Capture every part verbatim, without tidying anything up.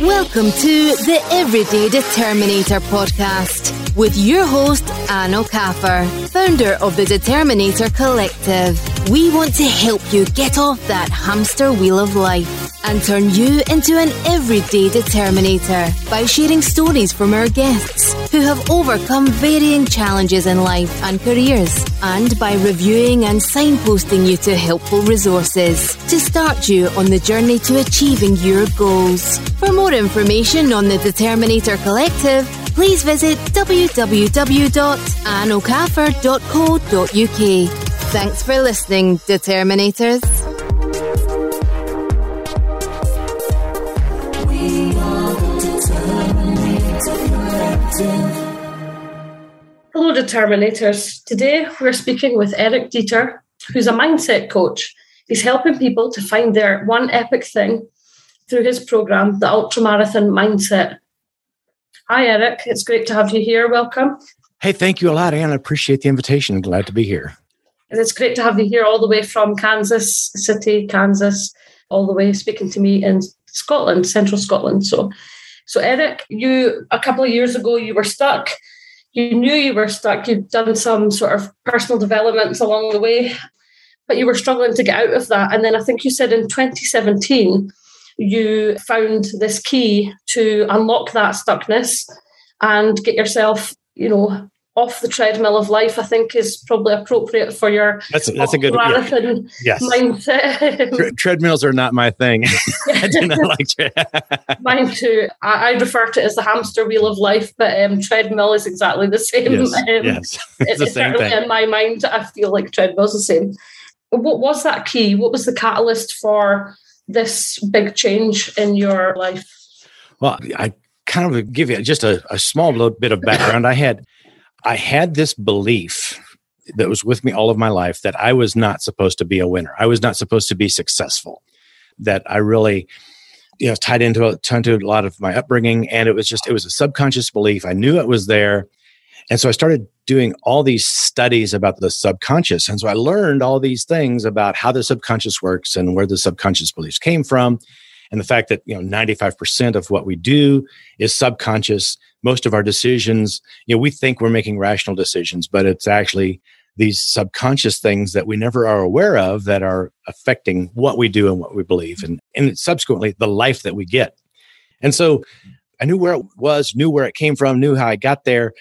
Welcome to the Everyday Determinator Podcast with your host, Anne Okafor, founder of the Determinator Collective. We want to help you get off that hamster wheel of life and turn you into an everyday determinator by sharing stories from our guests who have overcome varying challenges in life and careers, and by reviewing and signposting you to helpful resources to start you on the journey to achieving your goals. For more information on the Determinator Collective, please visit w w w dot anne okafor dot co dot u k. Thanks for listening, Determinators. Hello, Determinators. Today, we're speaking with Eric Deeter, who's a mindset coach. He's helping people to find their one epic thing through his program, the Ultramarathon Mindset. Hi, Eric. It's great to have you here. Welcome. Hey, thank you a lot, Anne. I appreciate the invitation. I'm glad to be here. It's great to have you here all the way from Kansas City, Kansas, all the way speaking to me in Scotland, central Scotland. So, so Eric, you, a couple of years ago, you were stuck. You knew you were stuck. You'd done some sort of personal developments along the way, but you were struggling to get out of that. And then I think you said in twenty seventeen, you found this key to unlock that stuckness and get yourself, you know, off the treadmill of life, I think is probably appropriate for your that's a, that's a good marathon yeah. yes. mindset. Tre- treadmills are not my thing. I do not like tre- Mine too. I, I refer to it as the hamster wheel of life, but um, treadmill is exactly the same. Yes, um, yes. It's, it's the same thing. In my mind, I feel like treadmill's the same. What was that key? What was the catalyst for this big change in your life? Well, I kind of give you just a, a small little bit of background. I had I had this belief that was with me all of my life that I was not supposed to be a winner. I was not supposed to be successful, that I really, you know, tied into a, tied into a lot of my upbringing. And it was just, it was a subconscious belief. I knew it was there. And so I started doing all these studies about the subconscious. And so I learned all these things about how the subconscious works and where the subconscious beliefs came from. And the fact that, you know, ninety-five percent of what we do is subconscious. Most of our decisions, you know, we think we're making rational decisions, but it's actually these subconscious things that we never are aware of that are affecting what we do and what we believe, and, and subsequently the life that we get. And so I knew where it was, knew where it came from, knew how I got there.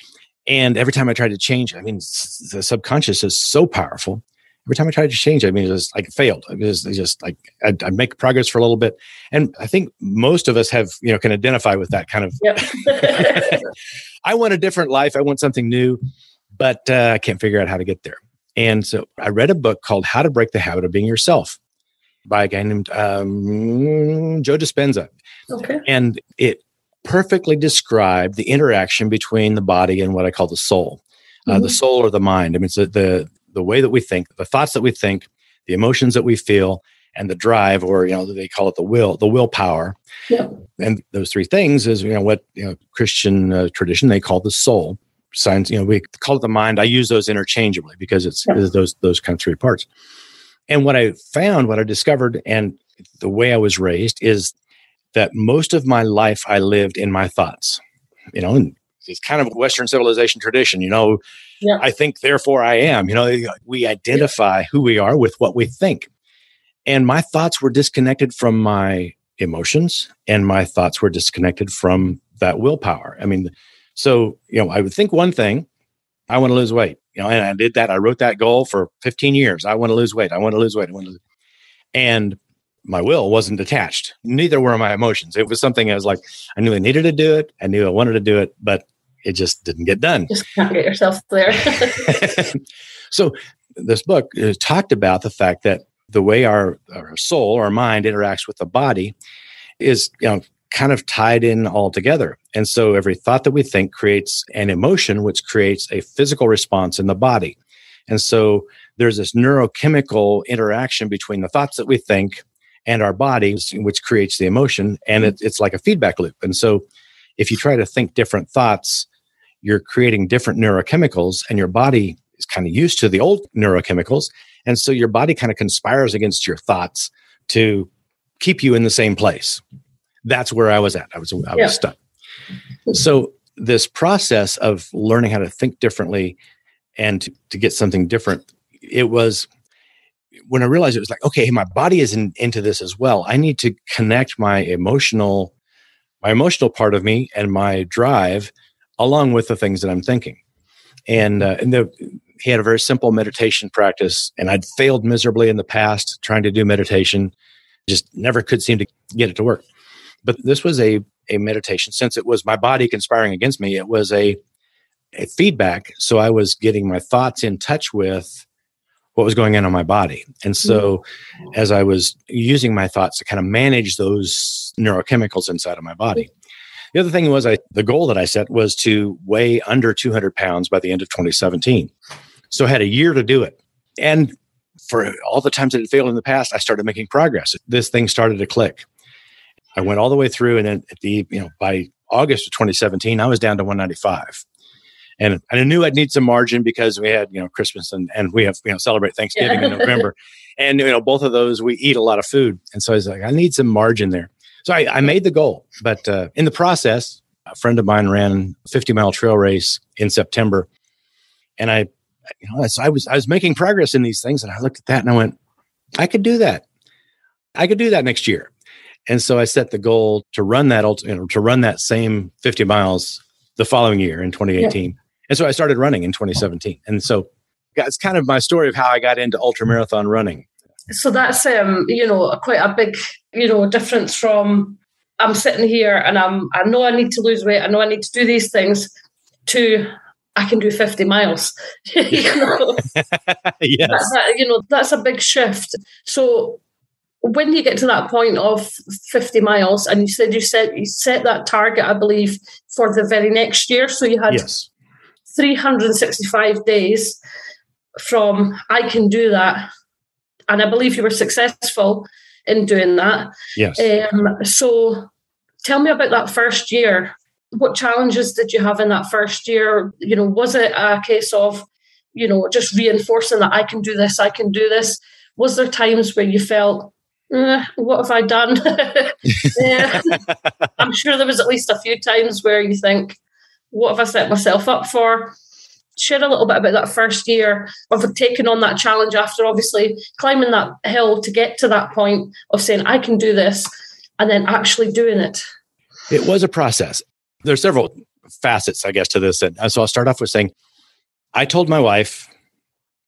And every time I tried to change, I mean, s- the subconscious is so powerful. Every time I tried to change, I mean, it was like it failed. It was just like I'd, I'd make progress for a little bit. And I think most of us have, you know, can identify with that kind of. Yep. I want a different life. I want something new, but uh, I can't figure out how to get there. And so I read a book called How to Break the Habit of Being Yourself by a guy named um, Joe Dispenza. Okay. And it perfectly described the interaction between the body and what I call the soul, mm-hmm. uh, the soul or the mind. I mean, it's the, the the way that we think, the thoughts that we think, the emotions that we feel, and the drive, or, you know, they call it the will, the willpower. Yeah. And those three things is, you know, what, you know, Christian uh, tradition, they call the soul. Science, you know, we call it the mind. I use those interchangeably because it's, yeah. it's those, those kind of three parts. And what I found, what I discovered, and the way I was raised is that most of my life I lived in my thoughts, you know, and it's kind of a Western civilization tradition, you know, yeah. I think, therefore I am, you know, we identify who we are with what we think. And my thoughts were disconnected from my emotions, and my thoughts were disconnected from that willpower. I mean, so, you know, I would think one thing, I want to lose weight, you know, and I did that. I wrote that goal for fifteen years. I want to lose weight. I want to lose weight. I want to lose weight. And my will wasn't detached. Neither were my emotions. It was something I was like, I knew I needed to do it. I knew I wanted to do it, but it just didn't get done. Just can't get yourself there. So this book talked about the fact that the way our, our soul, our mind interacts with the body is, you know, kind of tied in all together. And so every thought that we think creates an emotion, which creates a physical response in the body. And so there's this neurochemical interaction between the thoughts that we think and our bodies, which creates the emotion. And it, it's like a feedback loop. And so if you try to think different thoughts, you're creating different neurochemicals, and your body is kind of used to the old neurochemicals. And so your body kind of conspires against your thoughts to keep you in the same place. that's where I was at. I was, I was yeah. stuck. So this process of learning how to think differently and to, to get something different, it was, when I realized it was like, okay, my body is in, into this as well. I need to connect my emotional, my emotional part of me and my drive along with the things that I'm thinking. And, uh, and the, he had a very simple meditation practice, and I'd failed miserably in the past trying to do meditation, just never could seem to get it to work. But this was a, a meditation. Since it was my body conspiring against me, it was a, a feedback. So I was getting my thoughts in touch with what was going on in my body. And so mm-hmm. as I was using my thoughts to kind of manage those neurochemicals inside of my body. The other thing was I, the goal that I set was to weigh under two hundred pounds by the end of twenty seventeen. So I had a year to do it. And for all the times that it failed in the past, I started making progress. This thing started to click. I went all the way through, and then at the, you know, by August of twenty seventeen, I was down to one ninety-five. And I knew I'd need some margin because we had, you know, Christmas and, and we have, you know, celebrate Thanksgiving yeah. in November. And, you know, both of those, we eat a lot of food. And so I was like, I need some margin there. So I, I made the goal, but uh, in the process, a friend of mine ran a fifty mile trail race in September, and I, you know, so I was I was making progress in these things, and I looked at that and I went, I could do that, I could do that next year, and so I set the goal to run that, you know, to run that same fifty miles the following year in twenty eighteen, yeah. and so I started running in twenty seventeen, and so it's kind of my story of how I got into ultramarathon running. So that's, um, you know, quite a big, you know, difference from I'm sitting here and I'm, I know I need to lose weight, I know I need to do these things, to I can do fifty miles. you know? yes. that, you know, that's a big shift. So when you get to that point of fifty miles, and you said you set, you set that target, I believe, for the very next year. So you had yes. three hundred sixty-five days from I can do that. And I believe you were successful in doing that. Yes. Um, so tell me about that first year. What challenges did you have in that first year? You know, was it a case of, you know, just reinforcing that I can do this, I can do this? Was there times where you felt, eh, what have I done? yeah. I'm sure there was at least a few times where you think, what have I set myself up for? Share a little bit about that first year of taking on that challenge after obviously climbing that hill to get to that point of saying, I can do this, and then actually doing it. It was a process. There are several facets, I guess, to this. And so I'll start off with saying, I told my wife,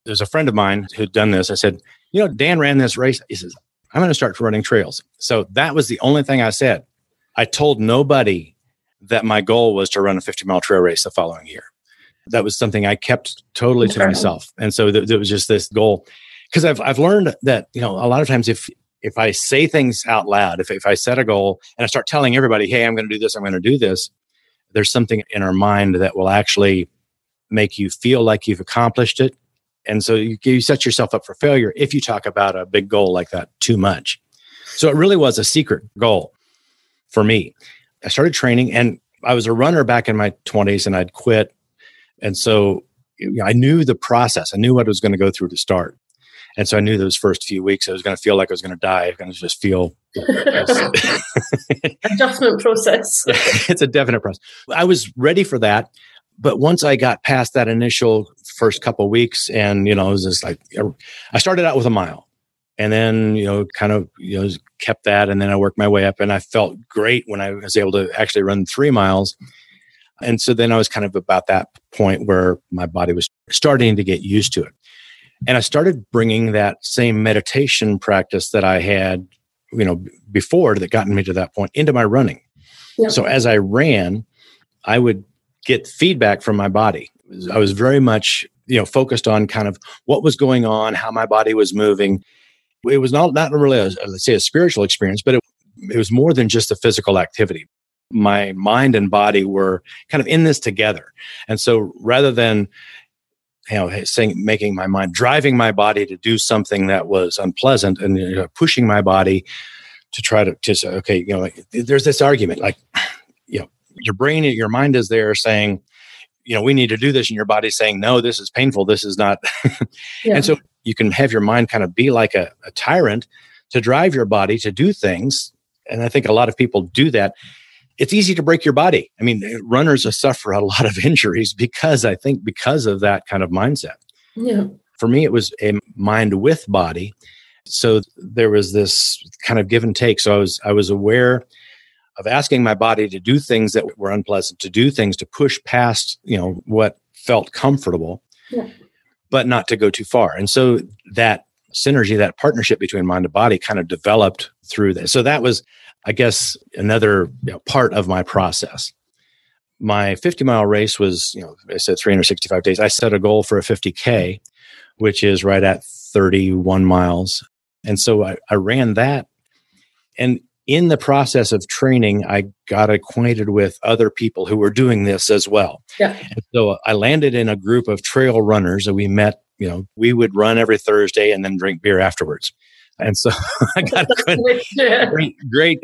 there's a friend of mine who'd done this. I said, you know, Dan ran this race. He says, I'm going to start running trails. So that was the only thing I said. I told nobody that my goal was to run a fifty mile trail race the following year. That was something I kept totally to myself. And so th- there was just this goal. Because I've I've learned that, you know, a lot of times if if I say things out loud, if if I set a goal and I start telling everybody, hey, I'm going to do this, I'm going to do this, there's something in our mind that will actually make you feel like you've accomplished it. And so you, you set yourself up for failure if you talk about a big goal like that too much. So it really was a secret goal for me. I started training, and I was a runner back in my twenties, and I'd quit. And so you know, I knew the process. I knew what I was going to go through to start. And so I knew those first few weeks, I was going to feel like I was going to die. I was going to just feel... Adjustment process. It's a definite process. I was ready for that. But once I got past that initial first couple of weeks, and, you know, it was just like, I started out with a mile. And then, you know, kind of, you know, kept that. And then I worked my way up. And I felt great when I was able to actually run three miles. And so then I was kind of about that point where my body was starting to get used to it. And I started bringing that same meditation practice that I had, you know, before that gotten me to that point into my running. Yep. So as I ran, I would get feedback from my body. I was very much, you know, focused on kind of what was going on, how my body was moving. It was not, not really, a, let's say, a spiritual experience, but it, it was more than just a physical activity. My mind and body were kind of in this together. And so rather than, you know, saying, making my mind, driving my body to do something that was unpleasant and you know, pushing my body to try to, to say, okay, you know, like, there's this argument, like, you know, your brain, your mind is there saying, you know, we need to do this. And your body's saying, no, this is painful. This is not. yeah. And so you can have your mind kind of be like a, a tyrant to drive your body to do things and I think a lot of people do that. It's easy to break your body. I mean, runners suffer a lot of injuries because I think because of that kind of mindset. Yeah. For me, it was a mind with body. So there was this kind of give and take. So I was I was aware of asking my body to do things that were unpleasant, to do things to push past, you know, what felt comfortable, yeah. but not to go too far. And so that synergy, that partnership between mind and body kind of developed through that. So that was, I guess, another you know, part of my process. My fifty-mile race was, you know, I said three hundred sixty-five days. I set a goal for a fifty K, which is right at thirty-one miles. And so I, I ran that. And in the process of training, I got acquainted with other people who were doing this as well. Yeah. And so I landed in a group of trail runners that we met, you know, we would run every Thursday and then drink beer afterwards. And so I got a great, great.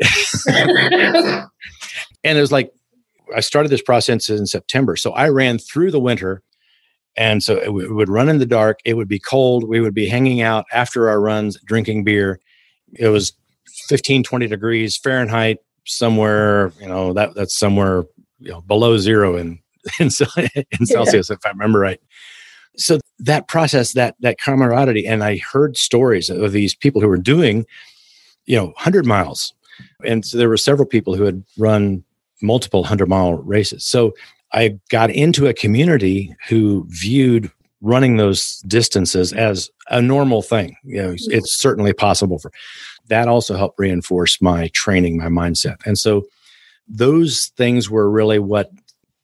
And it was like, I started this process in September. So I ran through the winter. And so it w- would run in the dark. It would be cold. We would be hanging out after our runs, drinking beer. It was fifteen, twenty degrees Fahrenheit somewhere, you know, that that's somewhere, you know, below zero in, in, in Celsius, yeah. if I remember right. So that process, that that camaraderie, and I heard stories of these people who were doing, you know, one hundred miles. And so there were several people who had run multiple one hundred mile races. So I got into a community who viewed running those distances as a normal thing. You know, it's certainly possible for that. Also helped reinforce my training, my mindset. And so those things were really what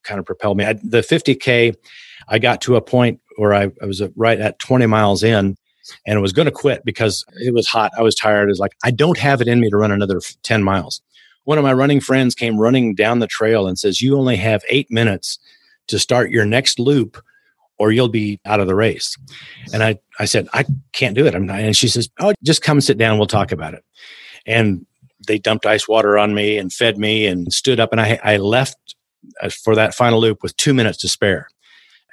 kind of propelled me. I, the fifty K, I got to a point where I, I was right at twenty miles in and I was going to quit because it was hot. I was tired. It was like, I don't have it in me to run another ten miles. One of my running friends came running down the trail and says, you only have eight minutes to start your next loop or you'll be out of the race. And I, I said, I can't do it. I'm not. And she says, oh, just come sit down. We'll talk about it. And they dumped ice water on me and fed me and stood up. And I, I left for that final loop with two minutes to spare.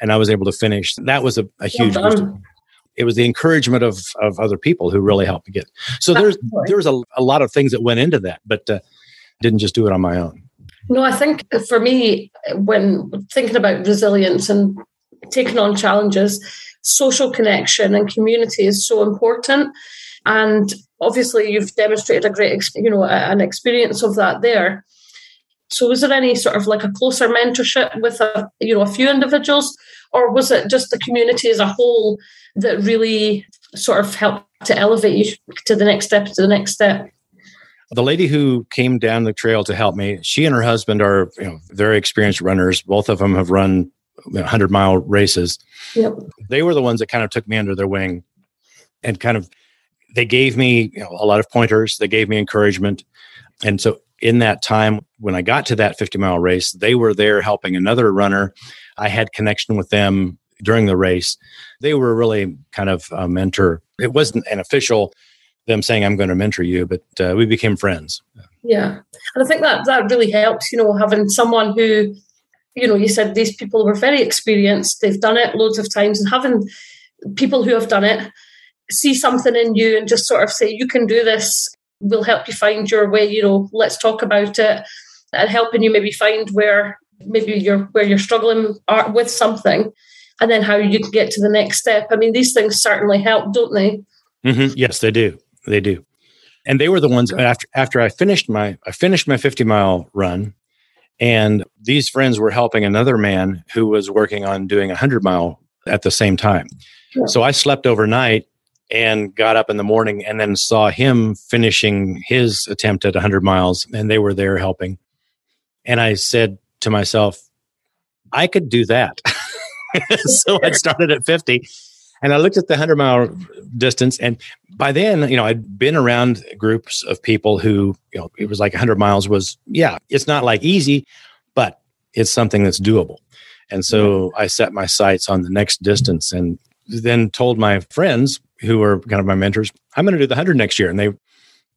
And I was able to finish. That was a, a huge well boost. It was the encouragement of of other people who really helped me get. So there's, there was a, a lot of things that went into that. But uh, didn't just do it on my own. No, I think for me, when thinking about resilience and taking on challenges, social connection and community is so important. And obviously you've demonstrated a great, you know, an experience of that there. So was there any sort of like a closer mentorship with, a, you know, a few individuals, or was it just the community as a whole that really sort of helped to elevate you to the next step, to the next step? The lady who came down the trail to help me, she and her husband are, you know, very experienced runners. Both of them have run one hundred mile races. Yep. They were the ones that kind of took me under their wing and kind of, they gave me, you know, a lot of pointers. They gave me encouragement. And so in that time, when I got to that fifty mile race, they were there helping another runner. I had connection with them during the race. They were really kind of a mentor. It wasn't an official them saying, I'm going to mentor you, but uh, we became friends. Yeah. And I think that that really helps, you know, having someone who, you know, you said these people were very experienced, they've done it loads of times, and having people who have done it see something in you and just sort of say, you can do this, we'll help you find your way, you know, let's talk about it, and helping you maybe find where maybe you're, where you're struggling with something, and then how you can get to the next step. I mean, these things certainly help, don't they? Mm-hmm. Yes, they do. They do. And they were the ones after, after I finished my, I finished my fifty mile run, and these friends were helping another man who was working on doing a hundred mile at the same time. Yeah. So I slept overnight and got up in the morning and then saw him finishing his attempt at a hundred miles, and they were there helping. And I said to myself, I could do that. So I started at fifty. And I looked at the one hundred mile distance, and by then, you know, I'd been around groups of people who, you know, it was like one hundred miles was, yeah, it's not like easy, but it's something that's doable. And so I set my sights on the next distance, and then told my friends who were kind of my mentors, I'm going to do the one hundred next year. And they,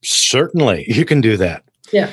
certainly, you can do that. Yeah.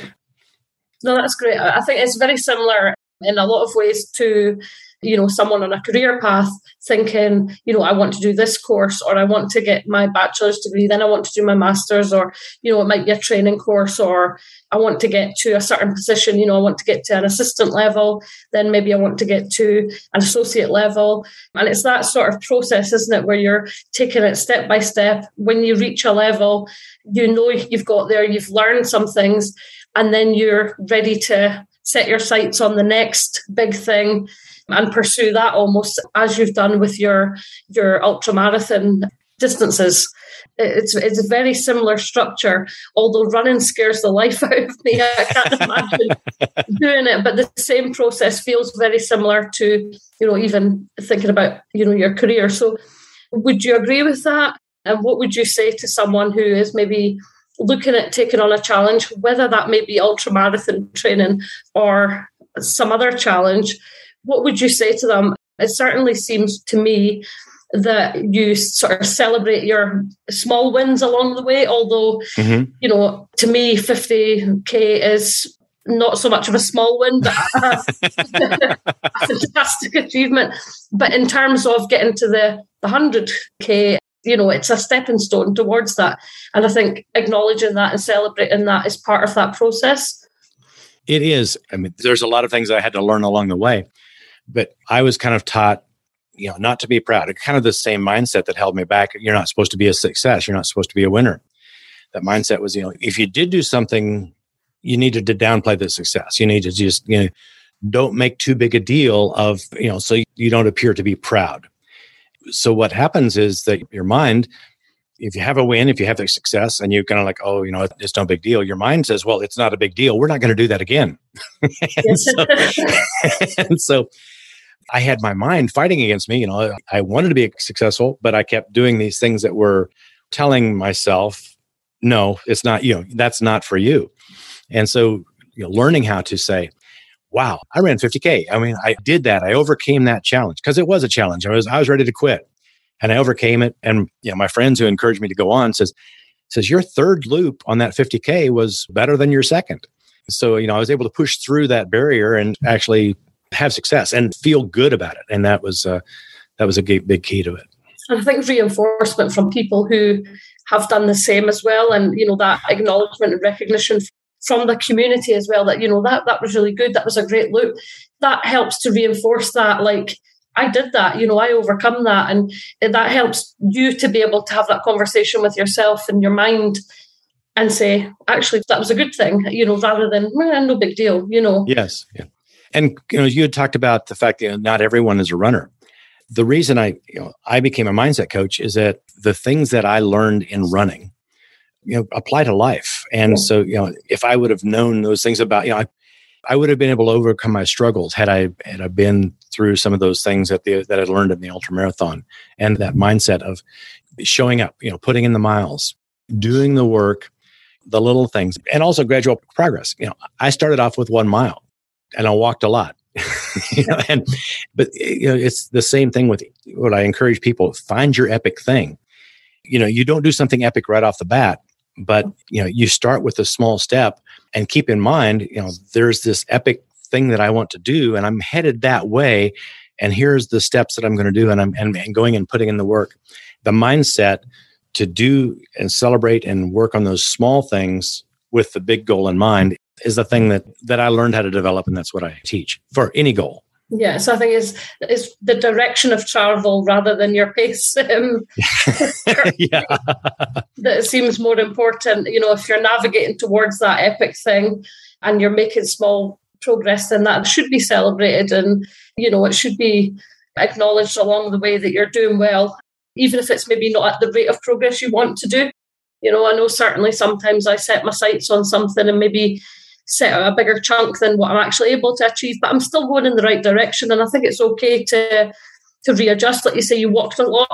No, that's great. I think it's very similar in a lot of ways to, you know, someone on a career path thinking, you know, I want to do this course, or I want to get my bachelor's degree, then I want to do my master's, or, you know, it might be a training course, or I want to get to a certain position, you know, I want to get to an assistant level, then maybe I want to get to an associate level. And it's that sort of process, isn't it, where you're taking it step by step. When you reach a level, you know you've got there, you've learned some things, and then you're ready to set your sights on the next big thing and pursue that, almost as you've done with your your ultramarathon distances. It's it's a very similar structure, although running scares the life out of me. I can't imagine doing it, but the same process feels very similar to, you know, even thinking about, you know, your career. So would you agree with that? And what would you say to someone who is maybe looking at taking on a challenge, whether that may be ultramarathon training or some other challenge? What would you say to them? It certainly seems to me that you sort of celebrate your small wins along the way, although, mm-hmm. you know, to me, fifty K is not so much of a small win, but a, a fantastic achievement. But in terms of getting to the, the one hundred K, you know, it's a stepping stone towards that. And I think acknowledging that and celebrating that is part of that process. It is. I mean, there's a lot of things I had to learn along the way. But I was kind of taught, you know, not to be proud. It's kind of the same mindset that held me back. You're not supposed to be a success. You're not supposed to be a winner. That mindset was, you know, if you did do something, you needed to downplay the success. You need to just, you know, don't make too big a deal of, you know, so you don't appear to be proud. So what happens is that your mind, if you have a win, if you have a success, and you're kind of like, oh, you know, it's no big deal. Your mind says, well, it's not a big deal. We're not going to do that again. and, so, and so I had my mind fighting against me. You know, I wanted to be successful, but I kept doing these things that were telling myself, no, it's not, you know, that's not for you. And so, you know, learning how to say, wow, I ran fifty K. I mean, I did that. I overcame that challenge because it was a challenge. I was, I was ready to quit. And I overcame it. And you know, my friends who encouraged me to go on says, says your third loop on that fifty K was better than your second. So, you know, I was able to push through that barrier and actually have success and feel good about it. And that was, uh, that was a big key to it. And I think reinforcement from people who have done the same as well. And, you know, that acknowledgement and recognition from the community as well, that, you know, that, that was really good. That was a great loop. That helps to reinforce that, like, I did that, you know, I overcome that. And that helps you to be able to have that conversation with yourself and your mind and say, actually, that was a good thing, you know, rather than eh, no big deal, you know. Yes. Yeah. And, you know, you had talked about the fact that not everyone is a runner. The reason I, you know, I became a mindset coach is that the things that I learned in running, you know, apply to life. And yeah. so, you know, if I would have known those things about, you know, I, I would have been able to overcome my struggles had I had I been through some of those things that the, that I learned in the ultramarathon, and that mindset of showing up, you know, putting in the miles, doing the work, the little things, and also gradual progress. You know, I started off with one mile, and I walked a lot. you know, and but you know, it's the same thing with what I encourage people: find your epic thing. You know, you don't do something epic right off the bat, but you know, you start with a small step. And keep in mind, you know, there's this epic thing that I want to do, and I'm headed that way. And here's the steps that I'm going to do, and I'm and, and going and putting in the work. The mindset to do and celebrate and work on those small things with the big goal in mind is the thing that that I learned how to develop, and that's what I teach for any goal. Yeah, so I think it's, it's the direction of travel rather than your pace. Um, yeah. That seems more important. You know, if you're navigating towards that epic thing and you're making small progress, then that should be celebrated. And, you know, it should be acknowledged along the way that you're doing well, even if it's maybe not at the rate of progress you want to do. You know, I know certainly sometimes I set my sights on something and maybe set out a bigger chunk than what I'm actually able to achieve, but I'm still going in the right direction. And I think it's okay to to readjust. Like you say, you walked a lot.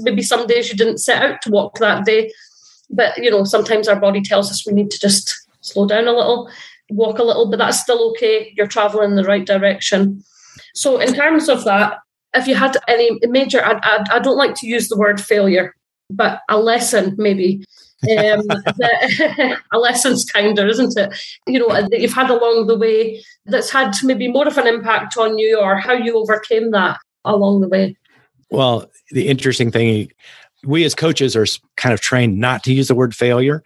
Maybe some days you didn't set out to walk that day. But, you know, sometimes our body tells us we need to just slow down a little, walk a little, but that's still okay. You're traveling in the right direction. So in terms of that, if you had any major, I, I, I don't like to use the word failure, but a lesson maybe Um, that, a lesson's kinder, isn't it? You know, that you've had along the way that's had maybe more of an impact on you, or how you overcame that along the way. Well, the interesting thing, we as coaches are kind of trained not to use the word failure,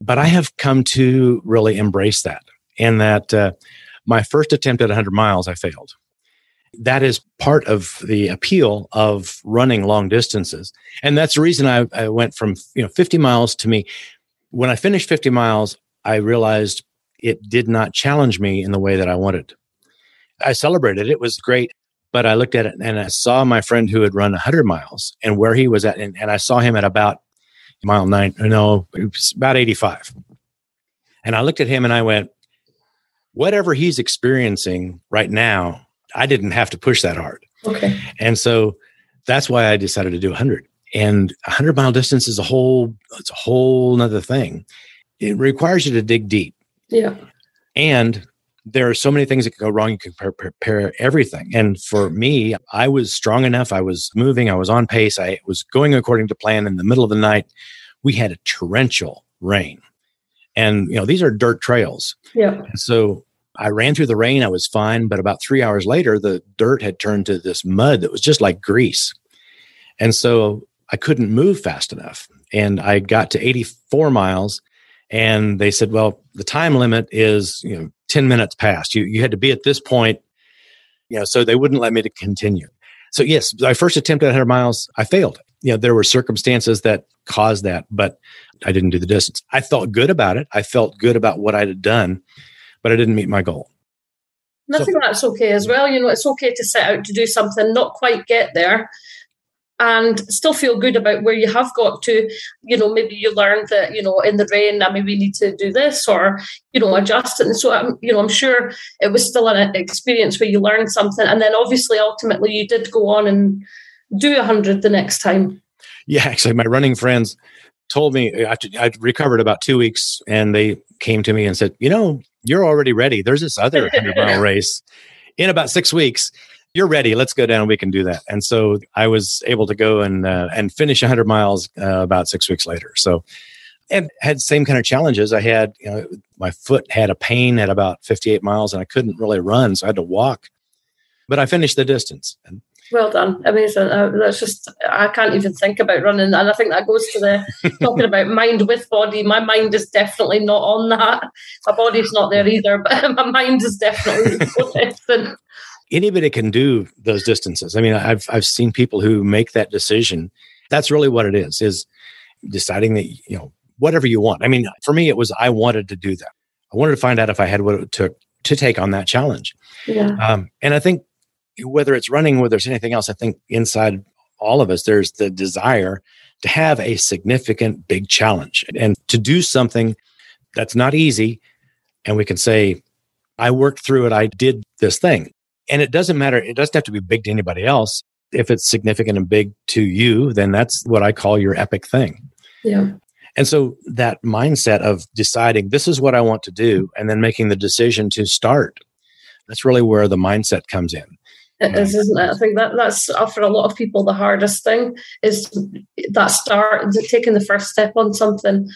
but I have come to really embrace that. And that uh, my first attempt at one hundred miles, I failed. That is part of the appeal of running long distances. And that's the reason I, I went from you know fifty miles to me. When I finished fifty miles, I realized it did not challenge me in the way that I wanted. I celebrated. It was great. But I looked at it and I saw my friend who had run one hundred miles and where he was at. And, and I saw him at about mile nine, no, it was about eighty-five. And I looked at him and I went, whatever he's experiencing right now, I didn't have to push that hard. Okay. And so that's why I decided to do one hundred. And one hundred mile distance is a whole, it's a whole nother thing. It requires you to dig deep. Yeah. And there are so many things that could go wrong. You can prepare everything. And for me, I was strong enough. I was moving. I was on pace. I was going according to plan. In the middle of the night, we had a torrential rain. And, you know, these are dirt trails. Yeah. So I ran through the rain. I was fine. But about three hours later, the dirt had turned to this mud that was just like grease. And so I couldn't move fast enough. And I got to eighty-four miles. And they said, well, the time limit is, you know, ten minutes past. You you had to be at this point, you know, so they wouldn't let me to continue. So yes, my first attempt at one hundred miles, I failed. You know, there were circumstances that caused that, but I didn't do the distance. I felt good about it. I felt good about what I had done, but I didn't meet my goal. And I think that's okay as well. You know, it's okay to set out to do something, not quite get there, and still feel good about where you have got to. You know, maybe you learned that, you know, in the rain, I mean, we need to do this, or, you know, adjust it. And so, I'm, you know, I'm sure it was still an experience where you learned something. And then obviously, ultimately, you did go on and do one hundred the next time. Yeah, actually, my running friends told me, after I recovered about two weeks, and they came to me and said, you know, you're already ready. There's this other one hundred mile race in about six weeks. You're ready. Let's go down. We can do that. And so I was able to go and uh, and finish one hundred miles uh, about six weeks later. So, and had same kind of challenges. I had, you know, my foot had a pain at about fifty-eight miles, and I couldn't really run, so I had to walk. But I finished the distance. And well done. I mean, uh, that's just, I can't even think about running. And I think that goes to the talking about mind with body. My mind is definitely not on that. My body's not there either, but my mind is definitely protesting. Anybody can do those distances. I mean, I've I've seen people who make that decision. That's really what it is, is deciding that, you know, whatever you want. I mean, for me, it was, I wanted to do that. I wanted to find out if I had what it took to take on that challenge. Yeah. Um, and I think whether it's running, whether it's anything else, I think inside all of us, there's the desire to have a significant big challenge and to do something that's not easy. And we can say, I worked through it. I did this thing. And it doesn't matter. It doesn't have to be big to anybody else. If it's significant and big to you, then that's what I call your epic thing. Yeah. And so that mindset of deciding this is what I want to do and then making the decision to start, that's really where the mindset comes in. It is, isn't it? I think that that's for a lot of people, the hardest thing is that start, taking the first step on something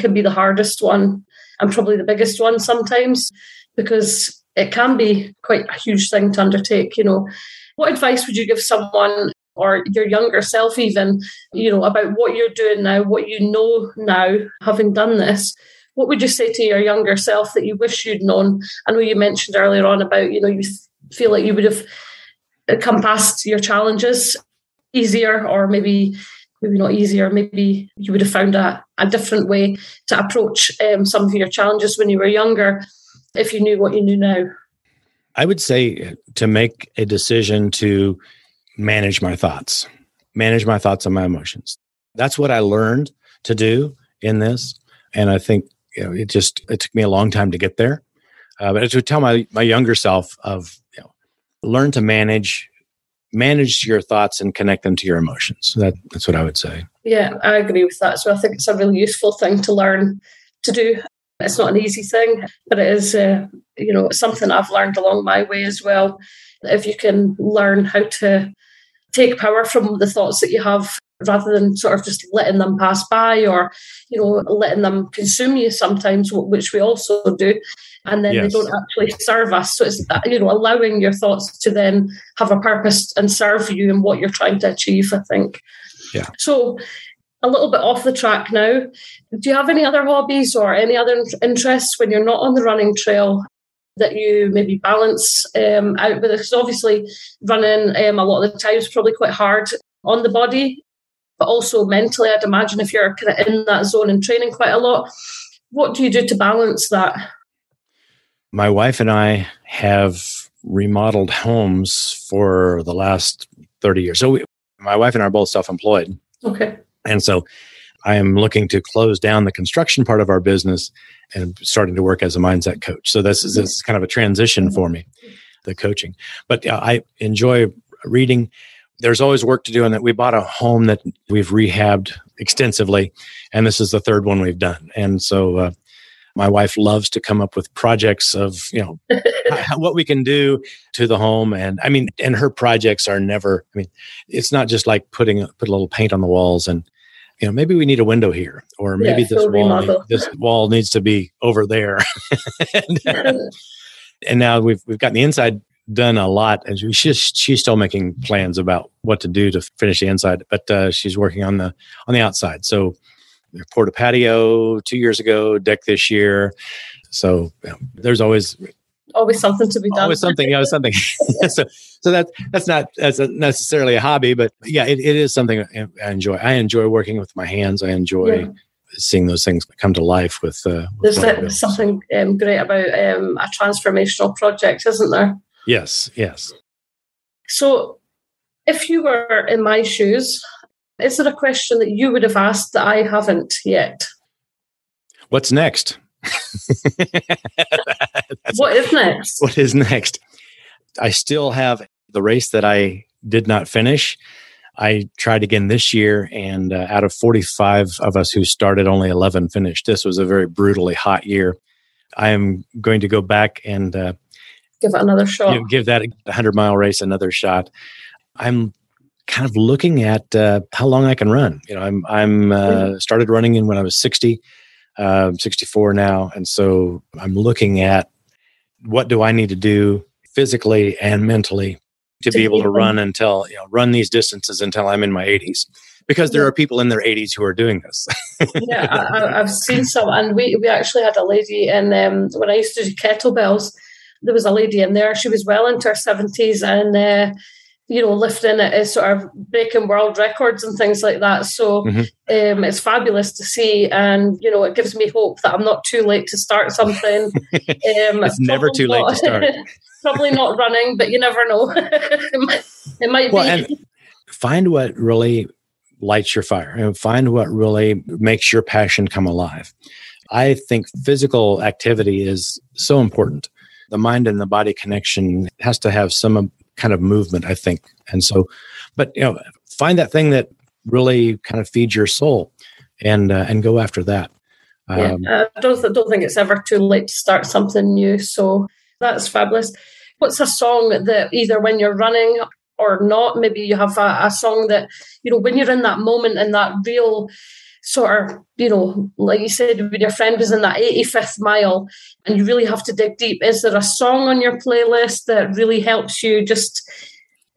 can be the hardest one and probably the biggest one sometimes, because it can be quite a huge thing to undertake, you know. What advice would you give someone, or your younger self even, you know, about what you're doing now, what you know now, having done this? What would you say to your younger self that you wish you'd known? I know you mentioned earlier on about, you know, you feel like you would have come past your challenges easier, or maybe maybe not easier, maybe you would have found a, a different way to approach um, some of your challenges when you were younger, if you knew what you knew now. I would say to make a decision to manage my thoughts, manage my thoughts and my emotions. That's what I learned to do in this. And I think, you know, it just, it took me a long time to get there. Uh, but to tell my, my younger self of, you know, learn to manage, manage your thoughts and connect them to your emotions. That, that's what I would say. Yeah, I agree with that. So I think it's a really useful thing to learn to do. It's not an easy thing, but it is, uh, you know, something I've learned along my way as well. If you can learn how to take power from the thoughts that you have rather than sort of just letting them pass by or, you know, letting them consume you sometimes, which we also do. And then yes. They don't actually serve us. So it's, you know, allowing your thoughts to then have a purpose and serve you in what you're trying to achieve, I think. Yeah. So a little bit off the track now. Do you have any other hobbies or any other interests when you're not on the running trail that you maybe balance um, out with? Because obviously running um, a lot of the time is probably quite hard on the body, but also mentally, I'd imagine, if you're kind of in that zone and training quite a lot. What do you do to balance that? My wife and I have remodeled homes for the last thirty years. So we, my wife and I are both self-employed. Okay. And so I am looking to close down the construction part of our business and starting to work as a mindset coach. So this is, this is kind of a transition for me, the coaching. But I enjoy reading. There's always work to do, and that we bought a home that we've rehabbed extensively, and this is the third one we've done. And so uh, my wife loves to come up with projects of, you know, what we can do to the home. And I mean, and her projects are never, I mean, it's not just like putting put a little paint on the walls and, you know, maybe we need a window here, or maybe yeah, this wall need, this wall needs to be over there. and, uh, and now we've we've gotten the inside done a lot, and she's she's still making plans about what to do to finish the inside, but uh, she's working on the on the outside. So we poured a patio two years ago, deck this year. So you know, there's always always something to be done. Always something, always something. so so that that's not that's a necessarily a hobby, but yeah, it, it is something I enjoy. I enjoy working with my hands. I enjoy yeah. seeing those things come to life. With, uh, with there's something um, great about um, a transformational project, isn't there? Yes, yes. So if you were in my shoes, is there a question that you would have asked that I haven't yet? What's next? What is next? What is next? I still have the race that I did not finish. I tried again this year, and uh, out of forty-five of us who started, only eleven finished. This was a very brutally hot year. I am going to go back and... Uh, Give it another shot. You know, give that one hundred mile race another shot. I'm kind of looking at uh, how long I can run. You know, I'm I'm uh, started running in when I was sixty, uh, sixty-four now, and so I'm looking at what do I need to do physically and mentally to, to be able to run until you know run these distances until I'm in my eighties. Because there are people in their eighties who are doing this. yeah, I, I've seen some, and we we actually had a lady, and um, when I used to do kettlebells. There was a lady in there, she was well into her seventies and, uh, you know, lifting it is sort of breaking world records and things like that. So mm-hmm. um, it's fabulous to see. And, you know, it gives me hope that I'm not too late to start something. Um, it's never too not, late to start. Probably not running, but you never know. it might, it might well, be. Find what really lights your fire and find what really makes your passion come alive. I think physical activity is so important. The mind and the body connection has to have some kind of movement, I think. And so, but, you know, find that thing that really kind of feeds your soul and uh, and go after that. Um, yeah, I don't, I don't think it's ever too late to start something new. So that's fabulous. What's a song that either when you're running or not, maybe you have a, a song that, you know, when you're in that moment and that real sort of, you know, like you said, when your friend was in that eighty-fifth mile and you really have to dig deep, is there a song on your playlist that really helps you just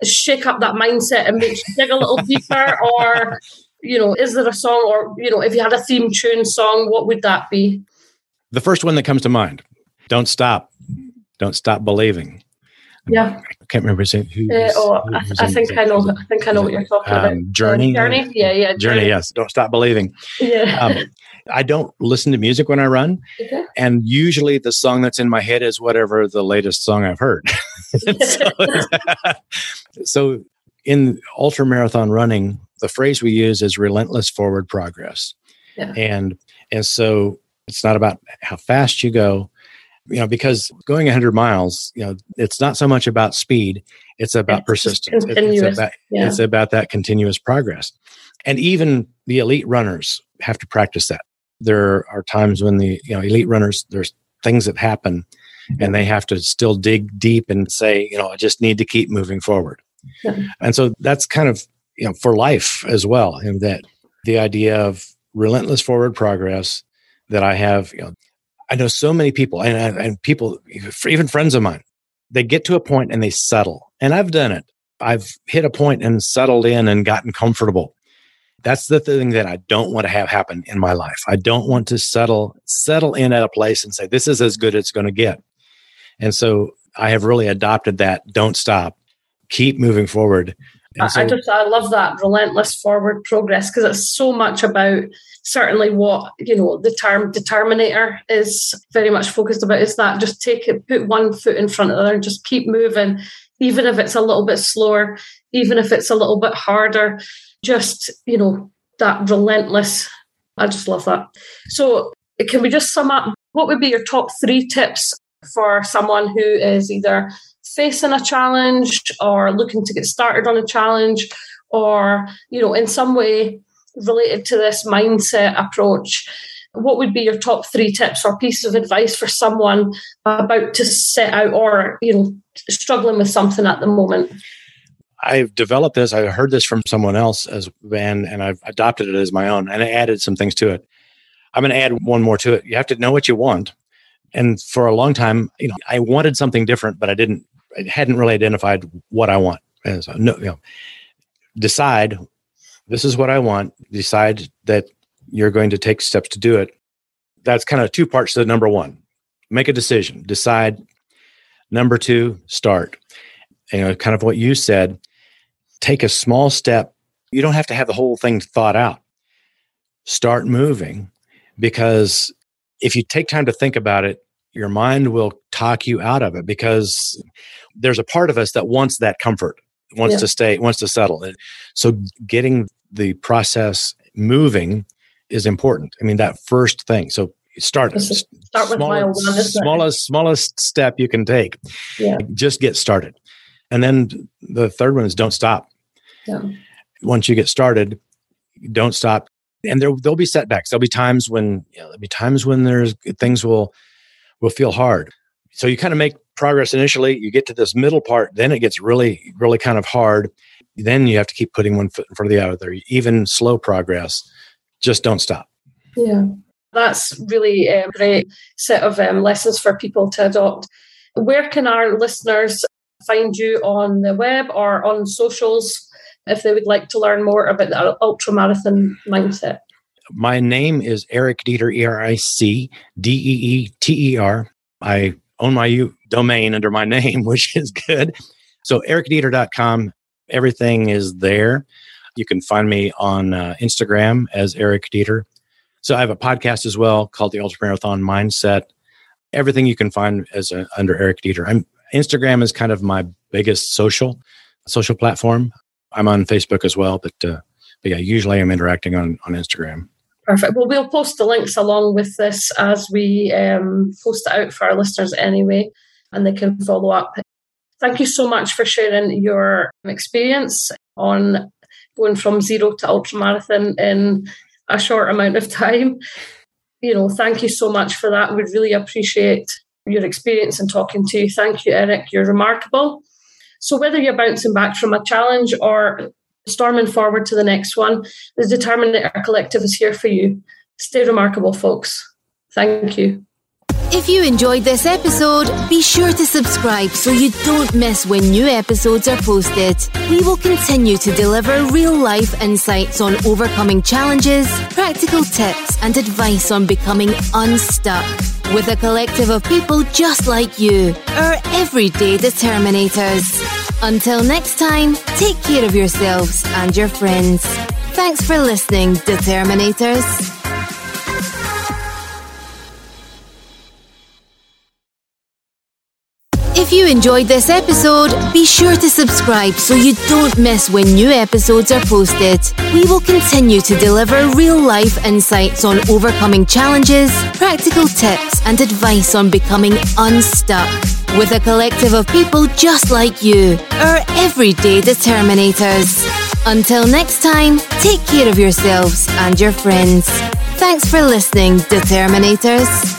shake up that mindset and makes you dig a little deeper? Or, you know, is there a song or, you know, if you had a theme tune song, what would that be? The first one that comes to mind, Don't Stop. Don't Stop Believing. Yeah. I can't remember saying who. Uh, oh, I, I think I know. I think I know what you're talking um, about. Journey. Journey. Yeah, yeah. Journey. Journey. Yes. Don't Stop Believing. Yeah. Um, I don't listen to music when I run, okay. And usually the song that's in my head is whatever the latest song I've heard. so, so in ultra marathon running, the phrase we use is relentless forward progress, yeah. and and so it's not about how fast you go. You know, because going one hundred miles, you know, it's not so much about speed, it's about it's persistence. It's about, yeah. it's about that continuous progress. And even the elite runners have to practice that. There are times when the, you know, elite runners, there's things that happen mm-hmm. and they have to still dig deep and say, you know, I just need to keep moving forward. Yeah. And so that's kind of you know, for life as well. And that the idea of relentless forward progress that I have, you know, I know so many people and, and people, even friends of mine, they get to a point and they settle. And I've done it. I've hit a point and settled in and gotten comfortable. That's the thing that I don't want to have happen in my life. I don't want to settle settle in at a place and say, this is as good as it's going to get. And so I have really adopted that. Don't stop. Keep moving forward. And so, I just, I love that relentless forward progress, because it's so much about certainly what, you know, the term determinator is very much focused about, is that just take it, put one foot in front of the other and just keep moving, even if it's a little bit slower, even if it's a little bit harder, just, you know, that relentless. I just love that. So can we just sum up, what would be your top three tips for someone who is either facing a challenge or looking to get started on a challenge, or, you know, in some way related to this mindset approach? What would be your top three tips or pieces of advice for someone about to set out or, you know, struggling with something at the moment? I've developed this. I heard this from someone else as and, and I've adopted it as my own, and I added some things to it. I'm going to add one more to it. You have to know what you want. And for a long time, you know, I wanted something different, but I didn't, I hadn't really identified what I want. And so, no, you know, decide this is what I want. Decide that you're going to take steps to do it. That's kind of two parts to number one. Make a decision. Decide. Number two, start. You know, kind of what you said, take a small step. You don't have to have the whole thing thought out. Start moving, because if you take time to think about it, your mind will talk you out of it, because there's a part of us that wants that comfort, wants yeah. to stay, wants to settle. So getting the process moving is important. I mean, that first thing. So start, start smallest, with mile one, right? smallest, smallest step you can take. Yeah. Just get started. And then the third one is don't stop. Yeah. Once you get started, don't stop. And there, there'll be setbacks. There'll be times when, you know, there'll be times when there's things will, will feel hard. So you kind of make progress initially, you get to this middle part, then it gets really, really kind of hard. Then you have to keep putting one foot in front of the other, even slow progress. Just don't stop. Yeah. That's really a great set of um, lessons for people to adopt. Where can our listeners find you on the web or on socials if they would like to learn more about the ultra marathon mindset? My name is Eric Deeter, E R I C D E E T E R. I own my u- domain under my name, which is good. So eric deeter dot com, everything is there. You can find me on uh, Instagram as Eric Deeter. So I have a podcast as well called The Ultra Marathon Mindset. Everything you can find as a, under Eric Deeter. I'm Instagram is kind of my biggest social social platform. I'm on Facebook as well, but, uh, but yeah, usually I'm interacting on, on Instagram. Perfect. Well, we'll post the links along with this as we um, post it out for our listeners anyway, and they can follow up. Thank you so much for sharing your experience on going from zero to ultramarathon in a short amount of time. You know, thank you so much for that. We really appreciate your experience and talking to you. Thank you, Eric. You're remarkable. So whether you're bouncing back from a challenge or storming forward to the next one, the Determinator Collective is here for you. Stay remarkable, folks. Thank you. If you enjoyed this episode, be sure to subscribe so you don't miss when new episodes are posted. We will continue to deliver real-life insights on overcoming challenges, practical tips, and advice on becoming unstuck. With a collective of people just like you, our everyday determinators. Until next time, take care of yourselves and your friends. Thanks for listening, Determinators. If you enjoyed this episode, be sure to subscribe so you don't miss when new episodes are posted. We will continue to deliver real-life insights on overcoming challenges, practical tips, and advice on becoming unstuck. With a collective of people just like you, our everyday determinators. Until next time, take care of yourselves and your friends. Thanks for listening, Determinators.